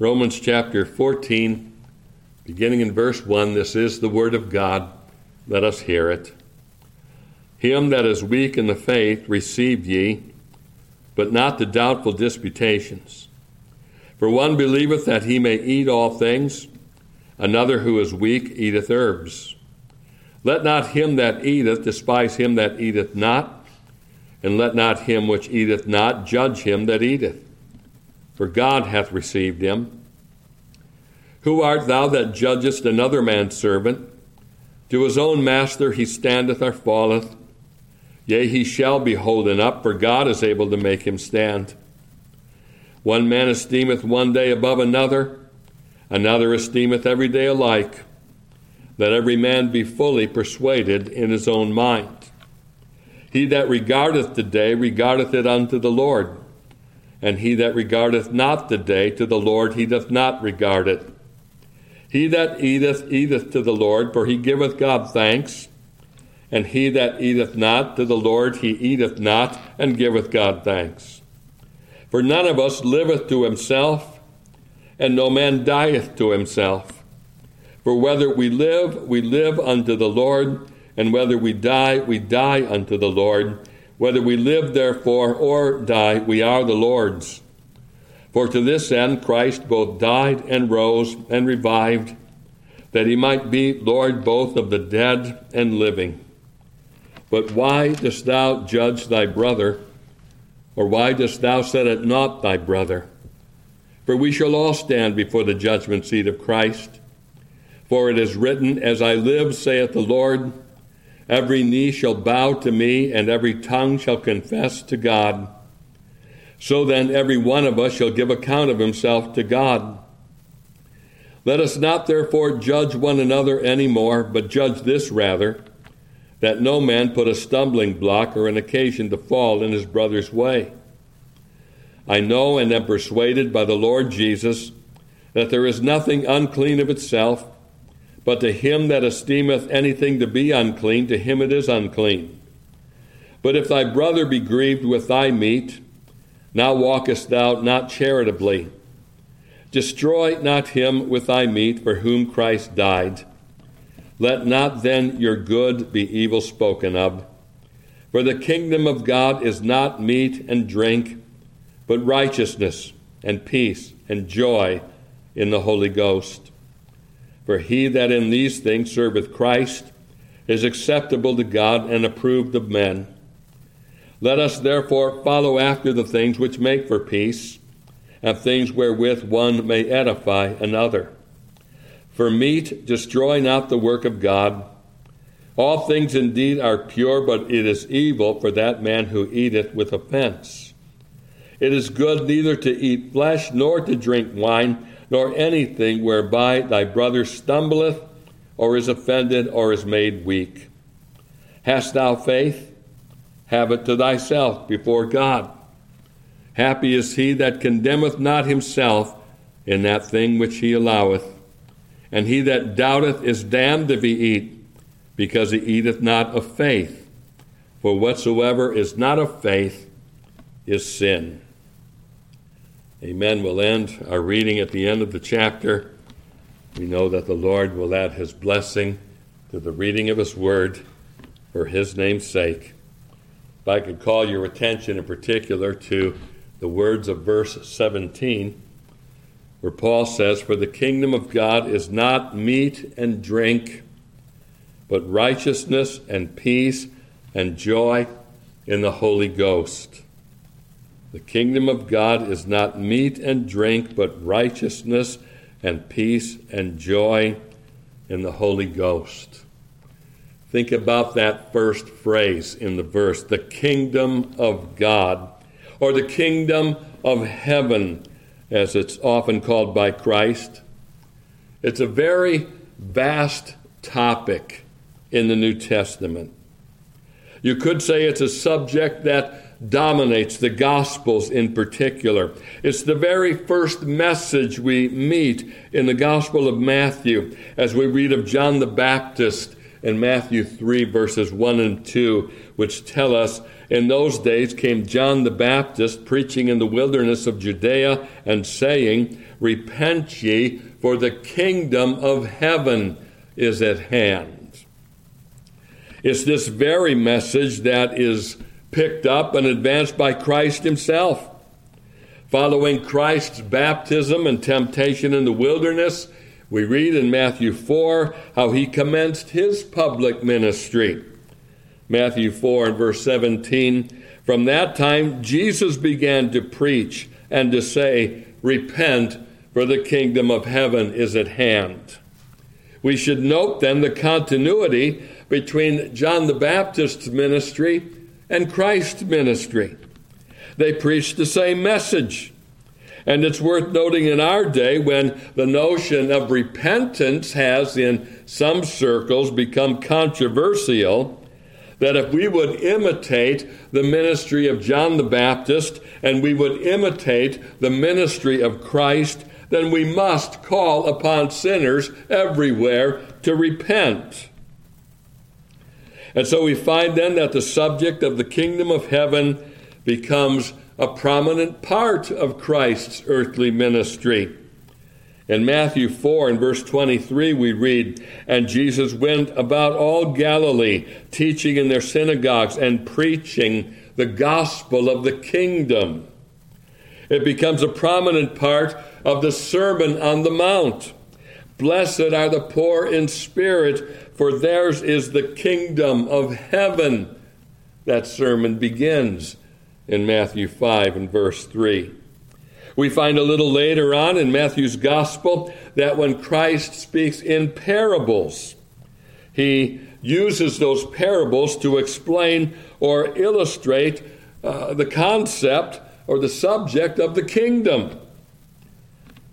Romans chapter 14, beginning in verse 1, this is the word of God. Let us hear it. Him that is weak in the faith receive ye, but not the doubtful disputations. For one believeth that he may eat all things, another who is weak eateth herbs. Let not him that eateth despise him that eateth not, and let not him which eateth not judge him that eateth. For God hath received him. Who art thou that judgest another man's servant? To his own master he standeth or falleth. Yea, he shall be holden up, for God is able to make him stand. One man esteemeth one day above another, another esteemeth every day alike. Let every man be fully persuaded in his own mind. He that regardeth the day regardeth it unto the Lord, and he that regardeth not the day to the Lord he doth not regard it. He that eateth, eateth to the Lord, for he giveth God thanks. And he that eateth not to the Lord, he eateth not, and giveth God thanks. For none of us liveth to himself, and no man dieth to himself. For whether we live unto the Lord, and whether we die unto the Lord. Whether we live, therefore, or die, we are the Lord's. For to this end Christ both died and rose and revived, that he might be Lord both of the dead and living. But why dost thou judge thy brother, or why dost thou set at naught thy brother? For we shall all stand before the judgment seat of Christ. For it is written, As I live, saith the Lord, every knee shall bow to me, and every tongue shall confess to God. So then every one of us shall give account of himself to God. Let us not therefore judge one another any more, but judge this rather, that no man put a stumbling block or an occasion to fall in his brother's way. I know and am persuaded by the Lord Jesus that there is nothing unclean of itself, but to him that esteemeth anything to be unclean, to him it is unclean. But if thy brother be grieved with thy meat, now walkest thou not charitably. Destroy not him with thy meat for whom Christ died. Let not then your good be evil spoken of. For the kingdom of God is not meat and drink, but righteousness and peace and joy in the Holy Ghost. For he that in these things serveth Christ is acceptable to God and approved of men. Let us therefore follow after the things which make for peace, and things wherewith one may edify another. For meat destroy not the work of God. All things indeed are pure, but it is evil for that man who eateth with offense. It is good neither to eat flesh, nor to drink wine, nor anything whereby thy brother stumbleth, or is offended, or is made weak. Hast thou faith? Have it to thyself before God. Happy is he that condemneth not himself in that thing which he alloweth. And he that doubteth is damned if he eat, because he eateth not of faith. For whatsoever is not of faith is sin. Amen. We'll end our reading at the end of the chapter. We know that the Lord will add his blessing to the reading of his word for his name's sake. If I could call your attention in particular to the words of verse 17, where Paul says, For the kingdom of God is not meat and drink, but righteousness and peace and joy in the Holy Ghost. The kingdom of God is not meat and drink, but righteousness and peace and joy in the Holy Ghost. Think about that first phrase in the verse, the kingdom of God, or the kingdom of heaven, as it's often called by Christ. It's a very vast topic in the New Testament. You could say it's a subject that dominates the Gospels in particular. It's the very first message we meet in the Gospel of Matthew as we read of John the Baptist in Matthew 3, verses 1 and 2, which tell us, "In those days came John the Baptist, preaching in the wilderness of Judea, and saying, 'Repent ye, for the kingdom of heaven is at hand.'" It's this very message that is picked up and advanced by Christ himself. Following Christ's baptism and temptation in the wilderness, we read in Matthew 4 how he commenced his public ministry. Matthew 4 and verse 17, "From that time Jesus began to preach and to say, 'Repent, for the kingdom of heaven is at hand.'" We should note then the continuity between John the Baptist's ministry and Christ's ministry. They preached the same message. And it's worth noting in our day, when the notion of repentance has in some circles become controversial, that if we would imitate the ministry of John the Baptist and we would imitate the ministry of Christ, then we must call upon sinners everywhere to repent. And so we find then that the subject of the kingdom of heaven becomes a prominent part of Christ's earthly ministry. In Matthew 4 and verse 23 we read, "And Jesus went about all Galilee, teaching in their synagogues and preaching the gospel of the kingdom." It becomes a prominent part of the Sermon on the Mount. "Blessed are the poor in spirit, for theirs is the kingdom of heaven." That sermon begins in Matthew 5 and verse 3. We find a little later on in Matthew's gospel that when Christ speaks in parables, he uses those parables to explain or illustrate the concept or the subject of the kingdom.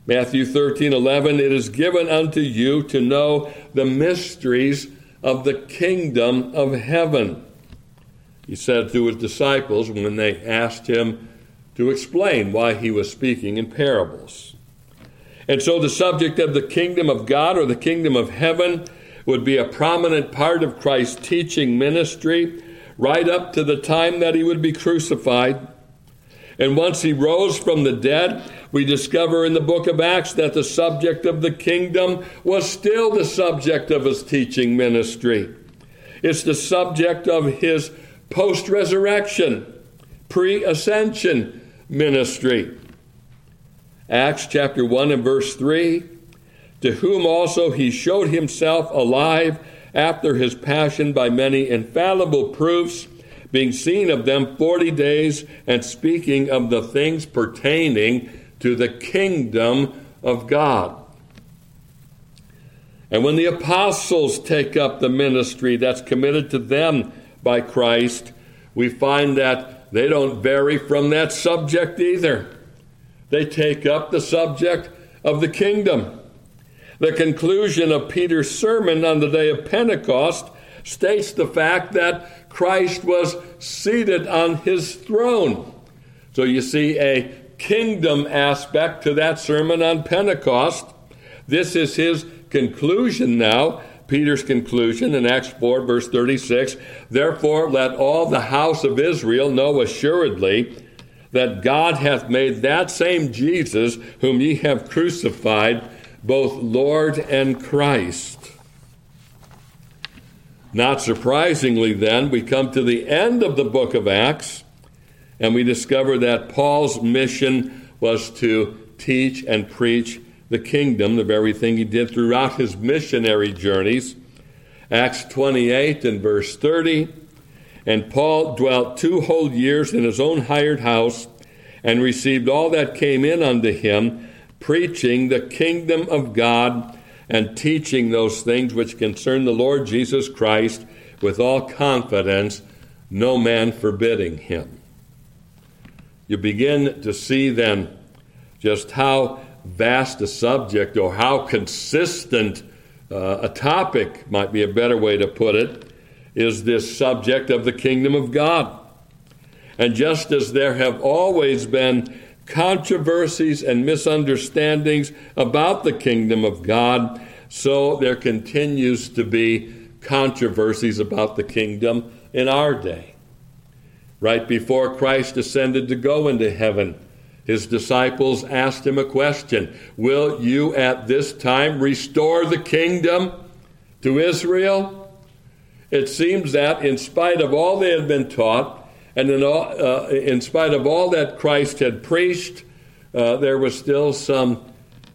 Matthew 13:11, "It is given unto you to know the mysteries of the kingdom of heaven." He said to his disciples when they asked him to explain why he was speaking in parables. And so the subject of the kingdom of God or the kingdom of heaven would be a prominent part of Christ's teaching ministry right up to the time that he would be crucified. And once he rose from the dead, we discover in the book of Acts that the subject of the kingdom was still the subject of his teaching ministry. It's the subject of his post-resurrection, pre-ascension ministry. Acts chapter 1 and verse 3, "To whom also he showed himself alive after his passion by many infallible proofs, being seen of them 40 days, and speaking of the things pertaining to the kingdom of God." And when the apostles take up the ministry that's committed to them by Christ, we find that they don't vary from that subject either. They take up the subject of the kingdom. The conclusion of Peter's sermon on the day of Pentecost states the fact that Christ was seated on his throne. So you see a kingdom aspect to that sermon on Pentecost. This is his conclusion now. Peter's conclusion in Acts 4, verse 36, "Therefore let all the house of Israel know assuredly that God hath made that same Jesus whom ye have crucified, both Lord and Christ." Not surprisingly, then, we come to the end of the book of Acts, and we discover that Paul's mission was to teach and preach the kingdom, the very thing he did throughout his missionary journeys. Acts 28 and verse 30, "And Paul dwelt 2 whole years in his own hired house, and received all that came in unto him, preaching the kingdom of God, and teaching those things which concern the Lord Jesus Christ with all confidence, no man forbidding him." You begin to see then just how vast a subject, or how consistent a topic, might be a better way to put it, is this subject of the kingdom of God. And just as there have always been controversies and misunderstandings about the kingdom of God, so there continues to be controversies about the kingdom in our day. Right before Christ ascended to go into heaven, his disciples asked him a question. Will you at this time restore the kingdom to Israel? It seems that in spite of all they had been taught, and in spite of all that Christ had preached, there was still some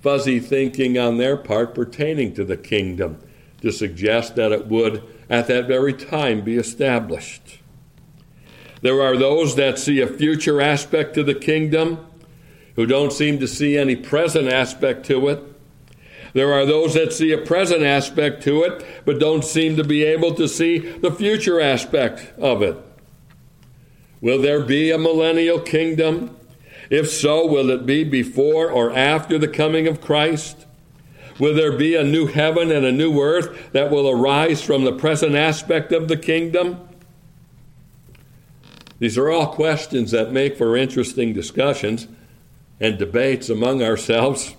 fuzzy thinking on their part pertaining to the kingdom to suggest that it would at that very time be established. There are those that see a future aspect to the kingdom who don't seem to see any present aspect to it. There are those that see a present aspect to it, but don't seem to be able to see the future aspect of it. Will there be a millennial kingdom? If so, will it be before or after the coming of Christ? Will there be a new heaven and a new earth that will arise from the present aspect of the kingdom? These are all questions that make for interesting discussions and debates among ourselves.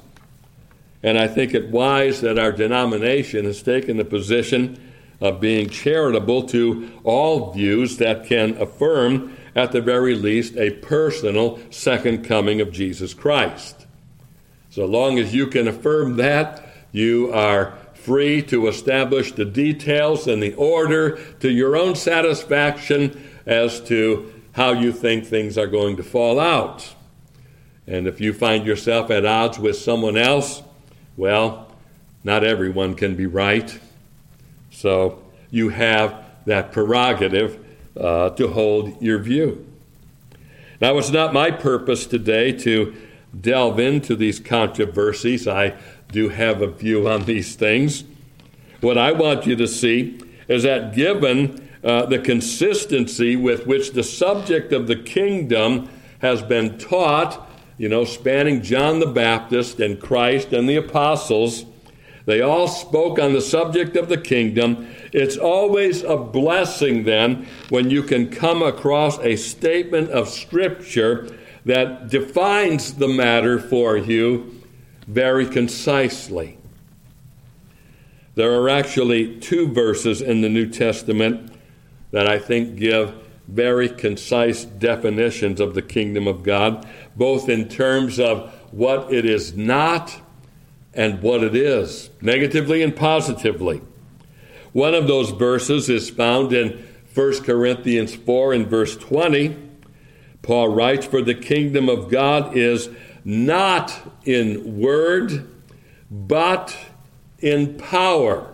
And I think it wise that our denomination has taken the position of being charitable to all views that can affirm, at the very least, a personal second coming of Jesus Christ. So long as you can affirm that, you are free to establish the details and the order to your own satisfaction as to how you think things are going to fall out. And if you find yourself at odds with someone else, well, not everyone can be right. So you have that prerogative to hold your view. Now, it's not my purpose today to delve into these controversies. I do have a view on these things. What I want you to see is that given the consistency with which the subject of the kingdom has been taught, spanning John the Baptist and Christ and the apostles, they all spoke on the subject of the kingdom. It's always a blessing then when you can come across a statement of Scripture that defines the matter for you very concisely. There are actually two verses in the New Testament that I think give very concise definitions of the kingdom of God, both in terms of what it is not and what it is, negatively and positively. One of those verses is found in 1 Corinthians 4 and verse 20. Paul writes, "For the kingdom of God is not in word, but in power."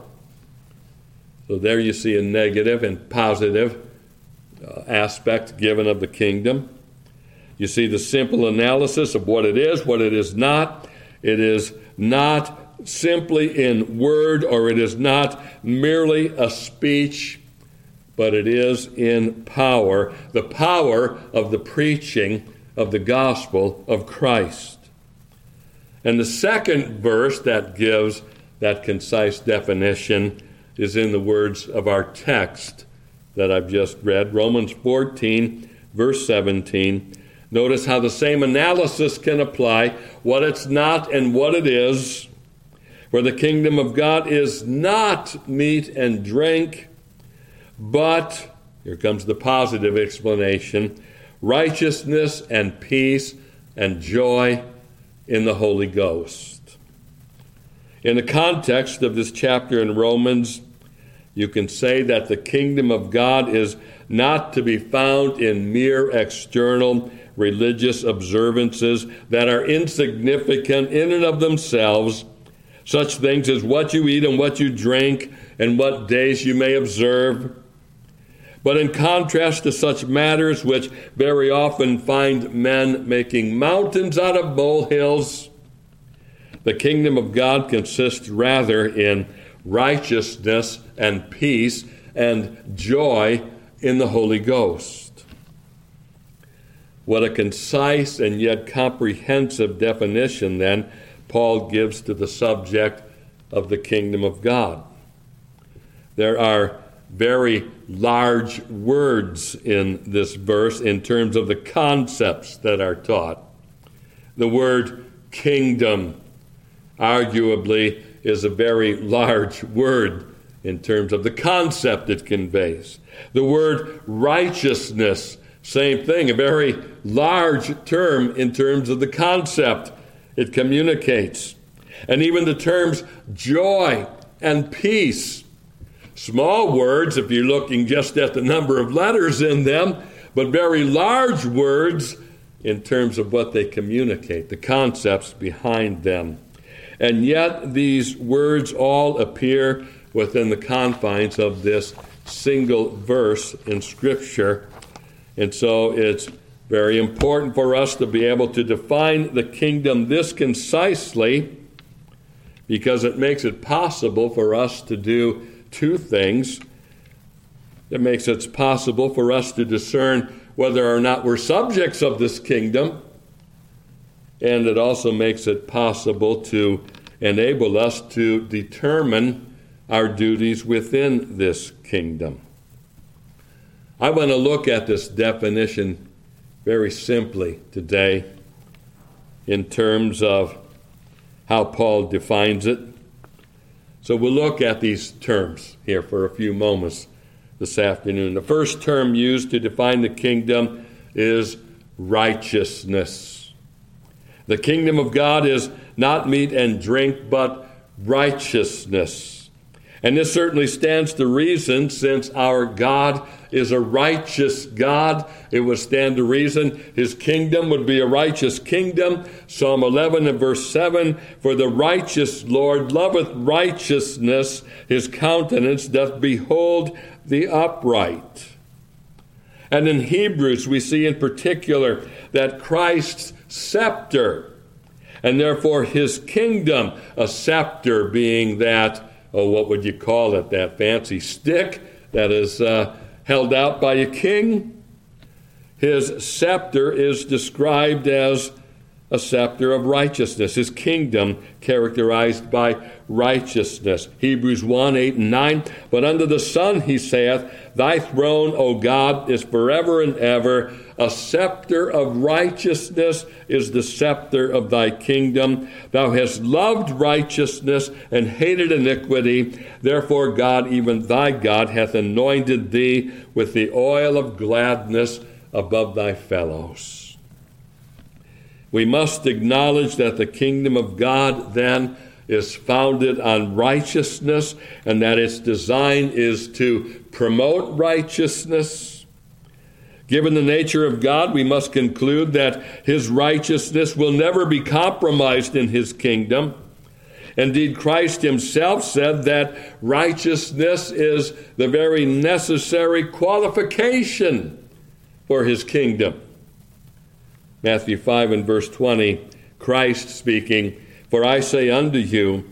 So there you see a negative and positive aspect given of the kingdom. You see the simple analysis of what it is not. It is not simply in word, or it is not merely a speech, but it is in power, the power of the preaching of the gospel of Christ. And the second verse that gives that concise definition is in the words of our text that I've just read, Romans 14, verse 17. Notice how the same analysis can apply, what it's not and what it is. For the kingdom of God is not meat and drink, but, here comes the positive explanation, righteousness and peace and joy in the Holy Ghost. In the context of this chapter in Romans, you can say that the kingdom of God is not to be found in mere external religious observances that are insignificant in and of themselves, such things as what you eat and what you drink and what days you may observe. But in contrast to such matters which very often find men making mountains out of molehills, the kingdom of God consists rather in righteousness and peace and joy in the Holy Ghost. What a concise and yet comprehensive definition, then, Paul gives to the subject of the kingdom of God. There are very large words in this verse in terms of the concepts that are taught. The word kingdom, arguably, is a very large word in terms of the concept it conveys. The word righteousness, same thing, a very large term in terms of the concept it communicates. And even the terms joy and peace. Small words, if you're looking just at the number of letters in them, but very large words in terms of what they communicate, the concepts behind them. And yet these words all appear within the confines of this single verse in Scripture. And so it's very important for us to be able to define the kingdom this concisely, because it makes it possible for us to do two things. It makes it possible for us to discern whether or not we're subjects of this kingdom, and it also makes it possible to enable us to determine our duties within this kingdom. I want to look at this definition very simply today in terms of how Paul defines it. So we'll look at these terms here for a few moments this afternoon. The first term used to define the kingdom is righteousness. The kingdom of God is not meat and drink, but righteousness. And this certainly stands to reason, since our God is a righteous God. It would stand to reason his kingdom would be a righteous kingdom. Psalm 11 and verse 7, "For the righteous Lord loveth righteousness, his countenance doth behold the upright." And in Hebrews we see in particular that Christ's scepter, and therefore his kingdom, a scepter being that, oh, what would you call it, that fancy stick that is held out by a king. His scepter is described as a scepter of righteousness, his kingdom characterized by righteousness. Hebrews 1, 8, and 9, "But under the sun, he saith, Thy throne, O God, is forever and ever. A scepter of righteousness is the scepter of thy kingdom. Thou hast loved righteousness and hated iniquity. Therefore God, even thy God, hath anointed thee with the oil of gladness above thy fellows." We must acknowledge that the kingdom of God, then, is founded on righteousness, and that its design is to promote righteousness. Given the nature of God, we must conclude that his righteousness will never be compromised in his kingdom. Indeed, Christ himself said that righteousness is the very necessary qualification for his kingdom. Matthew 5 and verse 20, Christ speaking, "For I say unto you,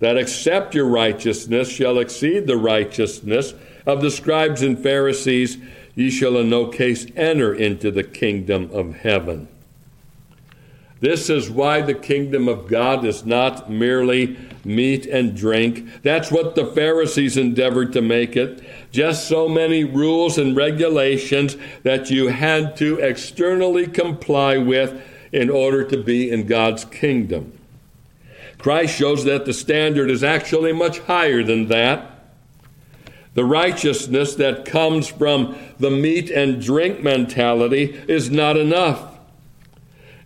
that except your righteousness shall exceed the righteousness of the scribes and Pharisees, ye shall in no case enter into the kingdom of heaven." This is why the kingdom of God is not merely meat and drink. That's what the Pharisees endeavored to make it. Just so many rules and regulations that you had to externally comply with in order to be in God's kingdom. Christ shows that the standard is actually much higher than that. The righteousness that comes from the meat and drink mentality is not enough.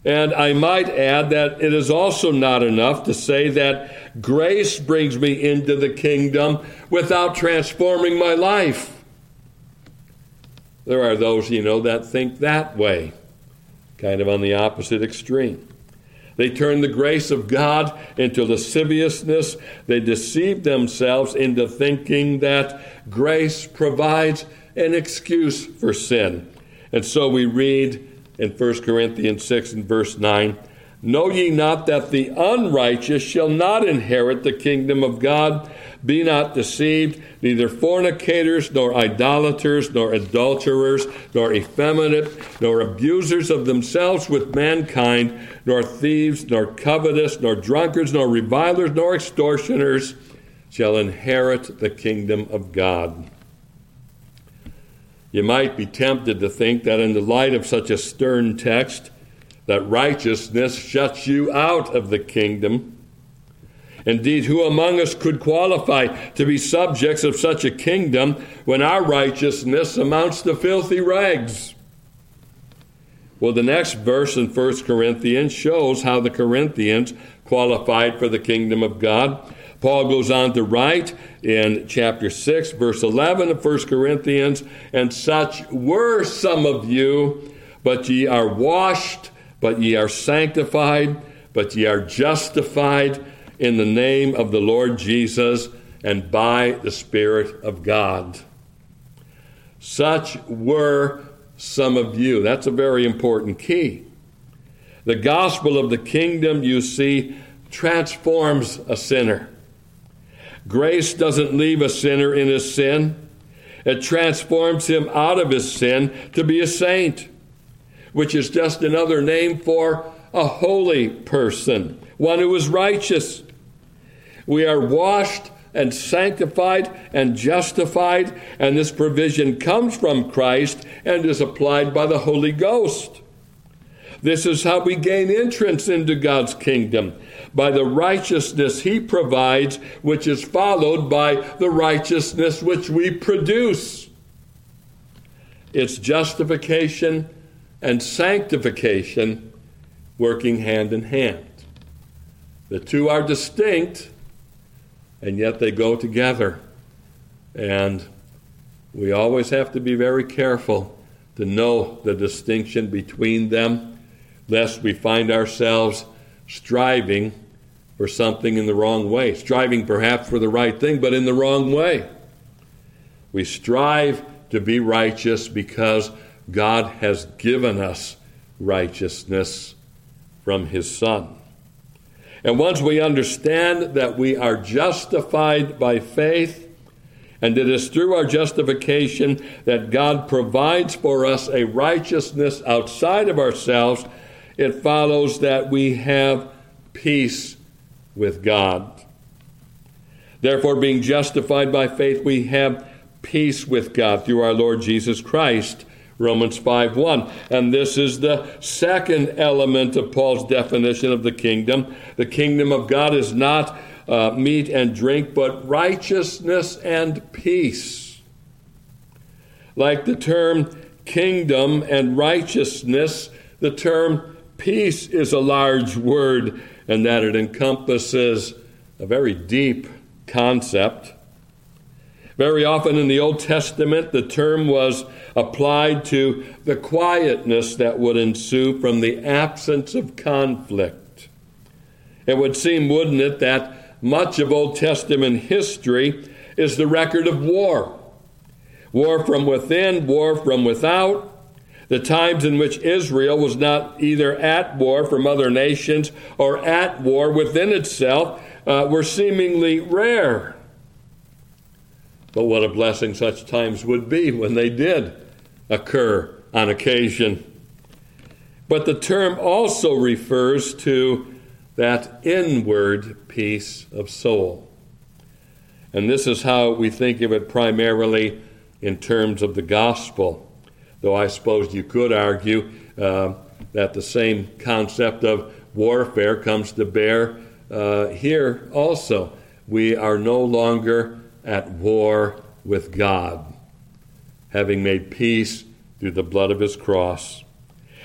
And I might add that it is also not enough to say that grace brings me into the kingdom without transforming my life. There are those, that think that way, kind of on the opposite extreme. They turn the grace of God into lasciviousness. They deceive themselves into thinking that grace provides an excuse for sin. And so we read in 1 Corinthians 6 and verse 9, "Know ye not that the unrighteous shall not inherit the kingdom of God? Be not deceived, neither fornicators, nor idolaters, nor adulterers, nor effeminate, nor abusers of themselves with mankind, nor thieves, nor covetous, nor drunkards, nor revilers, nor extortioners shall inherit the kingdom of God." You might be tempted to think that in the light of such a stern text, that righteousness shuts you out of the kingdom. Indeed, who among us could qualify to be subjects of such a kingdom when our righteousness amounts to filthy rags? Well, the next verse in 1 Corinthians shows how the Corinthians qualified for the kingdom of God. Paul goes on to write in chapter 6, verse 11 of 1 Corinthians, "And such were some of you, but ye are washed, but ye are sanctified, but ye are justified in the name of the Lord Jesus and by the Spirit of God." Such were some of you. That's a very important key. The gospel of the kingdom, you see, transforms a sinner. Grace doesn't leave a sinner in his sin. It transforms him out of his sin to be a saint, which is just another name for a holy person, one who is righteous. We are washed and sanctified and justified, and this provision comes from Christ and is applied by the Holy Ghost. This is how we gain entrance into God's kingdom, by the righteousness he provides, which is followed by the righteousness which we produce. It's justification and sanctification working hand in hand. The two are distinct, and yet they go together. And we always have to be very careful to know the distinction between them, lest we find ourselves striving for something in the wrong way, striving perhaps for the right thing, but in the wrong way. We strive to be righteous because God has given us righteousness from his Son. And once we understand that we are justified by faith, and it is through our justification that God provides for us a righteousness outside of ourselves, it follows that we have peace with God. Therefore, being justified by faith, we have peace with God through our Lord Jesus Christ, Romans 5:1. And this is the second element of Paul's definition of the kingdom. The kingdom of God is not meat and drink, but righteousness and peace. Like the term kingdom and righteousness, the term peace is a large word, and that it encompasses a very deep concept. Very often in the Old Testament, the term was applied to the quietness that would ensue from the absence of conflict. It would seem, wouldn't it, that much of Old Testament history is the record of war. War from within, war from without. The times in which Israel was not either at war from other nations or at war within itself were seemingly rare. But what a blessing such times would be when they did occur on occasion. But the term also refers to that inward peace of soul. And this is how we think of it primarily in terms of the gospel. Though I suppose you could argue that the same concept of warfare comes to bear here also. We are no longer at war with God, having made peace through the blood of his cross.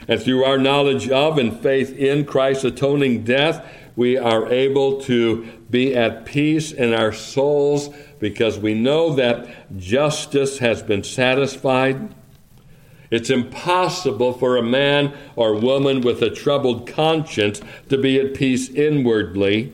And through our knowledge of and faith in Christ's atoning death, we are able to be at peace in our souls because we know that justice has been satisfied. It's impossible for a man or woman with a troubled conscience to be at peace inwardly.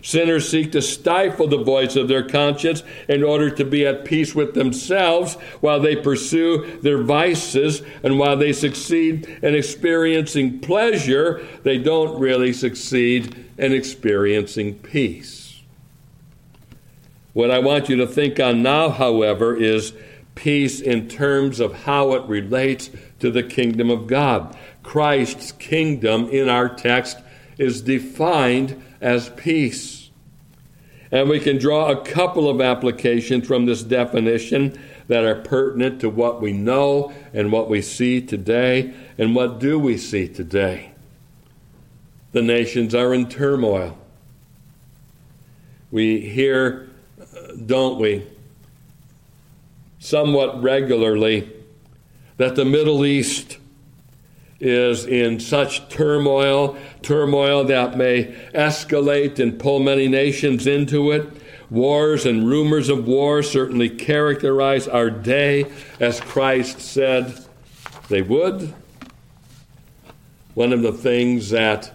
Sinners seek to stifle the voice of their conscience in order to be at peace with themselves while they pursue their vices, and while they succeed in experiencing pleasure, they don't really succeed in experiencing peace. What I want you to think on now, however, is peace in terms of how it relates to the kingdom of God. Christ's kingdom in our text is defined as peace. And we can draw a couple of applications from this definition that are pertinent to what we know and what we see today. And what do we see today? The nations are in turmoil. We hear, don't we, somewhat regularly, that the Middle East is in such turmoil that may escalate and pull many nations into it. Wars and rumors of war certainly characterize our day, as Christ said they would. One of the things that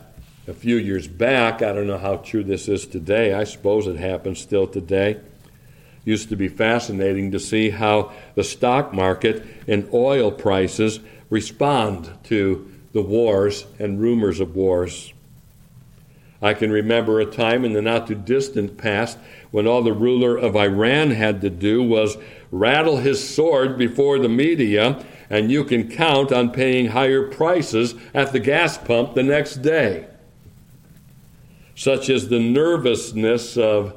a few years back, I don't know how true this is today, I suppose it happens still today, used to be fascinating to see how the stock market and oil prices respond to the wars and rumors of wars. I can remember a time in the not-too-distant past when all the ruler of Iran had to do was rattle his sword before the media, and you can count on paying higher prices at the gas pump the next day. Such is the nervousness of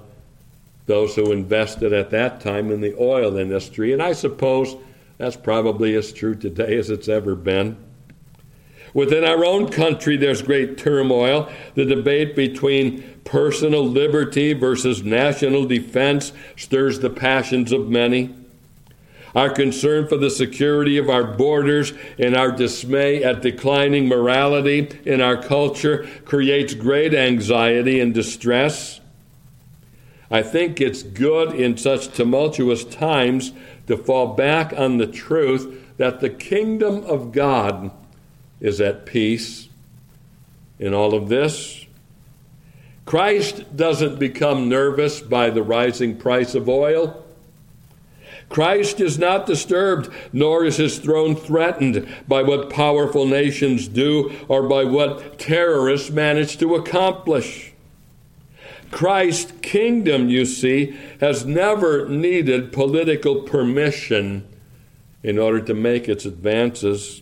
those who invested at that time in the oil industry, and I suppose that's probably as true today as it's ever been. Within our own country, there's great turmoil. The debate between personal liberty versus national defense stirs the passions of many. Our concern for the security of our borders and our dismay at declining morality in our culture creates great anxiety and distress. I think it's good in such tumultuous times to fall back on the truth that the kingdom of God is at peace in all of this. Christ doesn't become nervous by the rising price of oil. Christ is not disturbed, nor is his throne threatened by what powerful nations do or by what terrorists manage to accomplish. Christ's kingdom, you see, has never needed political permission in order to make its advances.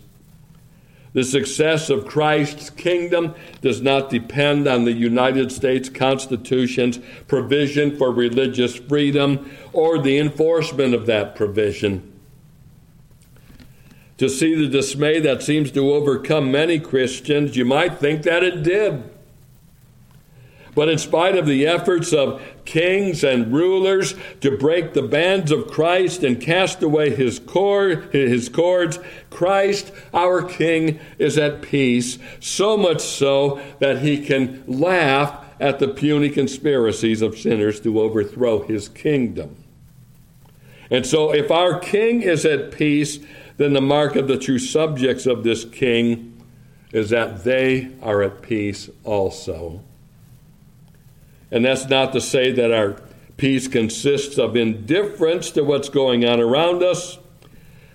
The success of Christ's kingdom does not depend on the United States Constitution's provision for religious freedom or the enforcement of that provision. To see the dismay that seems to overcome many Christians, you might think that it did. But in spite of the efforts of kings and rulers to break the bands of Christ and cast away his cords, Christ, our King, is at peace, so much so that he can laugh at the puny conspiracies of sinners to overthrow his kingdom. And so if our King is at peace, then the mark of the true subjects of this King is that they are at peace also. And that's not to say that our peace consists of indifference to what's going on around us.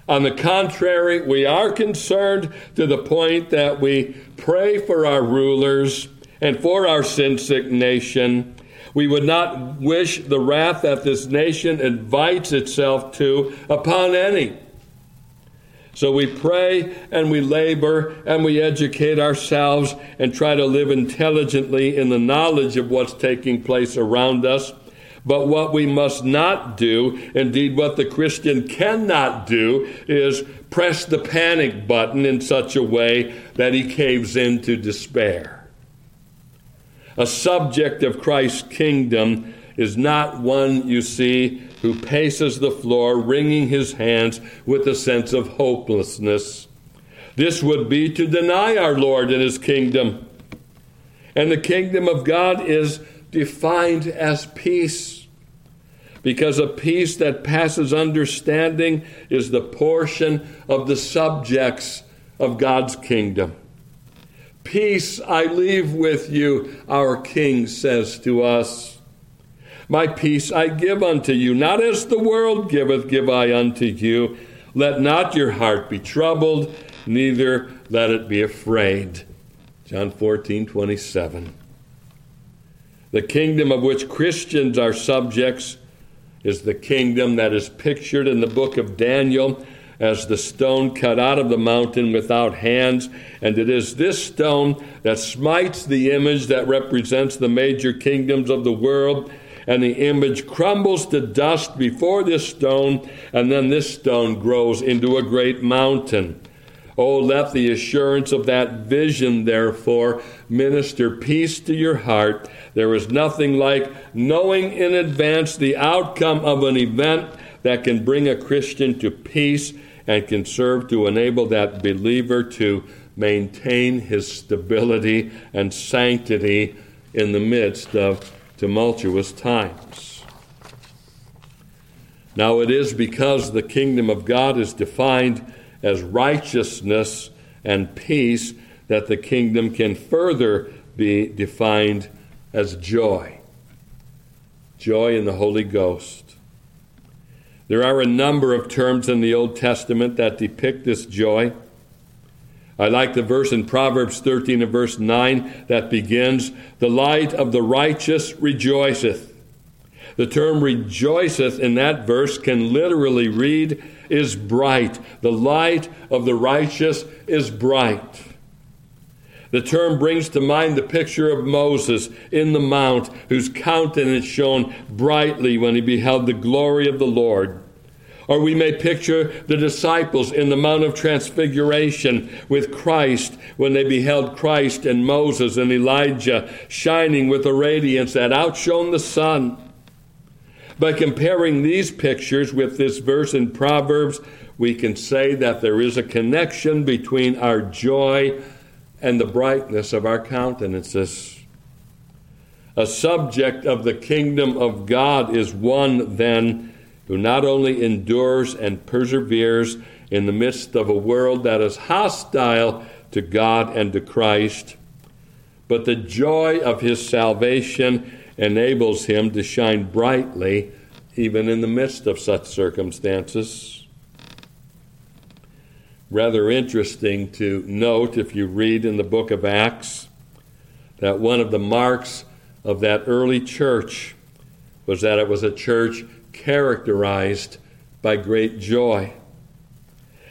On the contrary, we are concerned to the point that we pray for our rulers and for our sin-sick nation. We would not wish the wrath that this nation invites itself to upon any. So we pray and we labor and we educate ourselves and try to live intelligently in the knowledge of what's taking place around us. But what we must not do, indeed what the Christian cannot do, is press the panic button in such a way that he caves into despair. A subject of Christ's kingdom is not one, you see, who paces the floor, wringing his hands with a sense of hopelessness. This would be to deny our Lord and his kingdom. And the kingdom of God is defined as peace, because a peace that passes understanding is the portion of the subjects of God's kingdom. Peace I leave with you, our King says to us. My peace I give unto you, not as the world giveth, give I unto you. Let not your heart be troubled, neither let it be afraid. John 14:27. The kingdom of which Christians are subjects is the kingdom that is pictured in the book of Daniel as the stone cut out of the mountain without hands, and it is this stone that smites the image that represents the major kingdoms of the world, and the image crumbles to dust before this stone, and then this stone grows into a great mountain. Oh, let the assurance of that vision, therefore, minister peace to your heart. There is nothing like knowing in advance the outcome of an event that can bring a Christian to peace and can serve to enable that believer to maintain his stability and sanctity in the midst of tumultuous times. Now it is because the kingdom of God is defined as righteousness and peace that the kingdom can further be defined as joy. Joy in the Holy Ghost. There are a number of terms in the Old Testament that depict this joy. I like the verse in Proverbs 13 and verse 9 that begins, "The light of the righteous rejoiceth." The term rejoiceth in that verse can literally read, is bright. The light of the righteous is bright. The term brings to mind the picture of Moses in the mount, whose countenance shone brightly when he beheld the glory of the Lord. Or we may picture the disciples in the Mount of Transfiguration with Christ when they beheld Christ and Moses and Elijah shining with a radiance that outshone the sun. By comparing these pictures with this verse in Proverbs, we can say that there is a connection between our joy and the brightness of our countenances. A subject of the kingdom of God is one, then, who not only endures and perseveres in the midst of a world that is hostile to God and to Christ, but the joy of his salvation enables him to shine brightly even in the midst of such circumstances. Rather interesting to note, if you read in the book of Acts, that one of the marks of that early church was that it was a church characterized by great joy.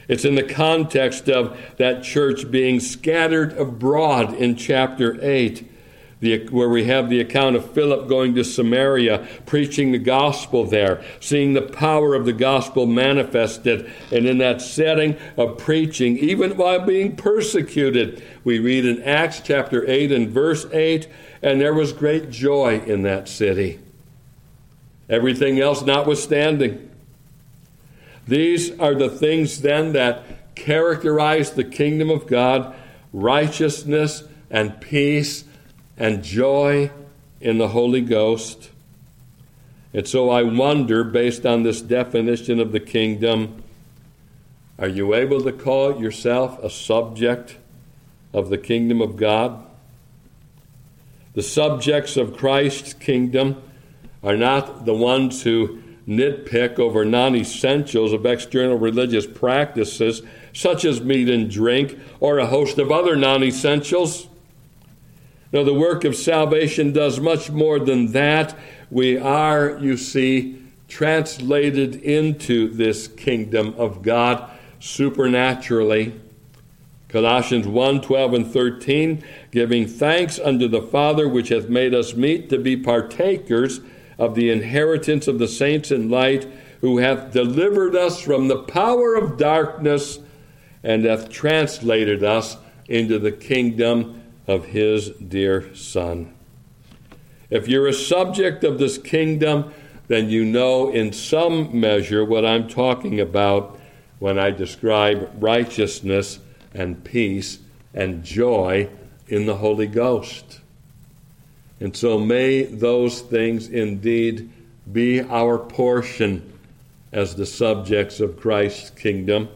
It's in the context of that church being scattered abroad in chapter 8, where we have the account of Philip going to Samaria, preaching the gospel there, seeing the power of the gospel manifested. And in that setting of preaching, even while being persecuted, we read in Acts chapter 8 and verse 8, "And there was great joy in that city." Everything else notwithstanding. These are the things then that characterize the kingdom of God: righteousness and peace and joy in the Holy Ghost. And so I wonder, based on this definition of the kingdom, are you able to call yourself a subject of the kingdom of God? The subjects of Christ's kingdom are not the ones who nitpick over non-essentials of external religious practices, such as meat and drink, or a host of other non-essentials. No, the work of salvation does much more than that. We are, you see, translated into this kingdom of God supernaturally. Colossians 1, 12 and 13, "Giving thanks unto the Father, which hath made us meet to be partakers of the inheritance of the saints in light, who hath delivered us from the power of darkness and hath translated us into the kingdom of his dear Son." If you're a subject of this kingdom, then you know in some measure what I'm talking about when I describe righteousness and peace and joy in the Holy Ghost. And so may those things indeed be our portion as the subjects of Christ's kingdom.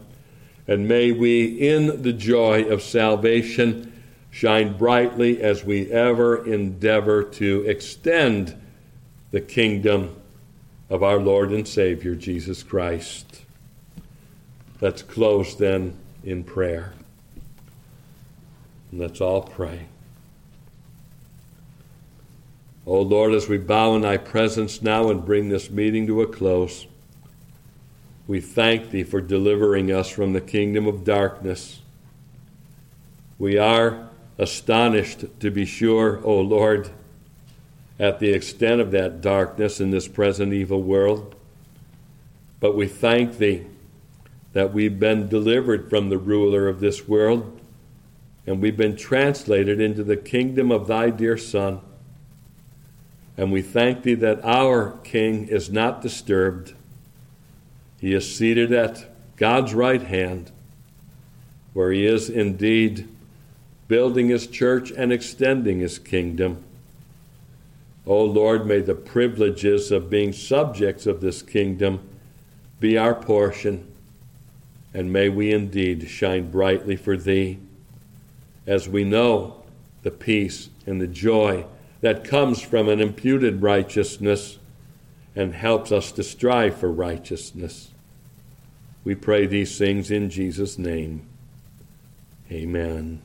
And may we, in the joy of salvation, shine brightly as we ever endeavor to extend the kingdom of our Lord and Savior, Jesus Christ. Let's close then in prayer. And let's all pray. O Lord, as we bow in thy presence now and bring this meeting to a close, we thank thee for delivering us from the kingdom of darkness. We are astonished, to be sure, O Lord, at the extent of that darkness in this present evil world. But we thank thee that we've been delivered from the ruler of this world, and we've been translated into the kingdom of thy dear Son. And we thank thee that our King is not disturbed. He is seated at God's right hand, where he is indeed building his church and extending his kingdom. O Lord, may the privileges of being subjects of this kingdom be our portion, and may we indeed shine brightly for thee, as we know the peace and the joy that comes from an imputed righteousness and helps us to strive for righteousness. We pray these things in Jesus' name. Amen.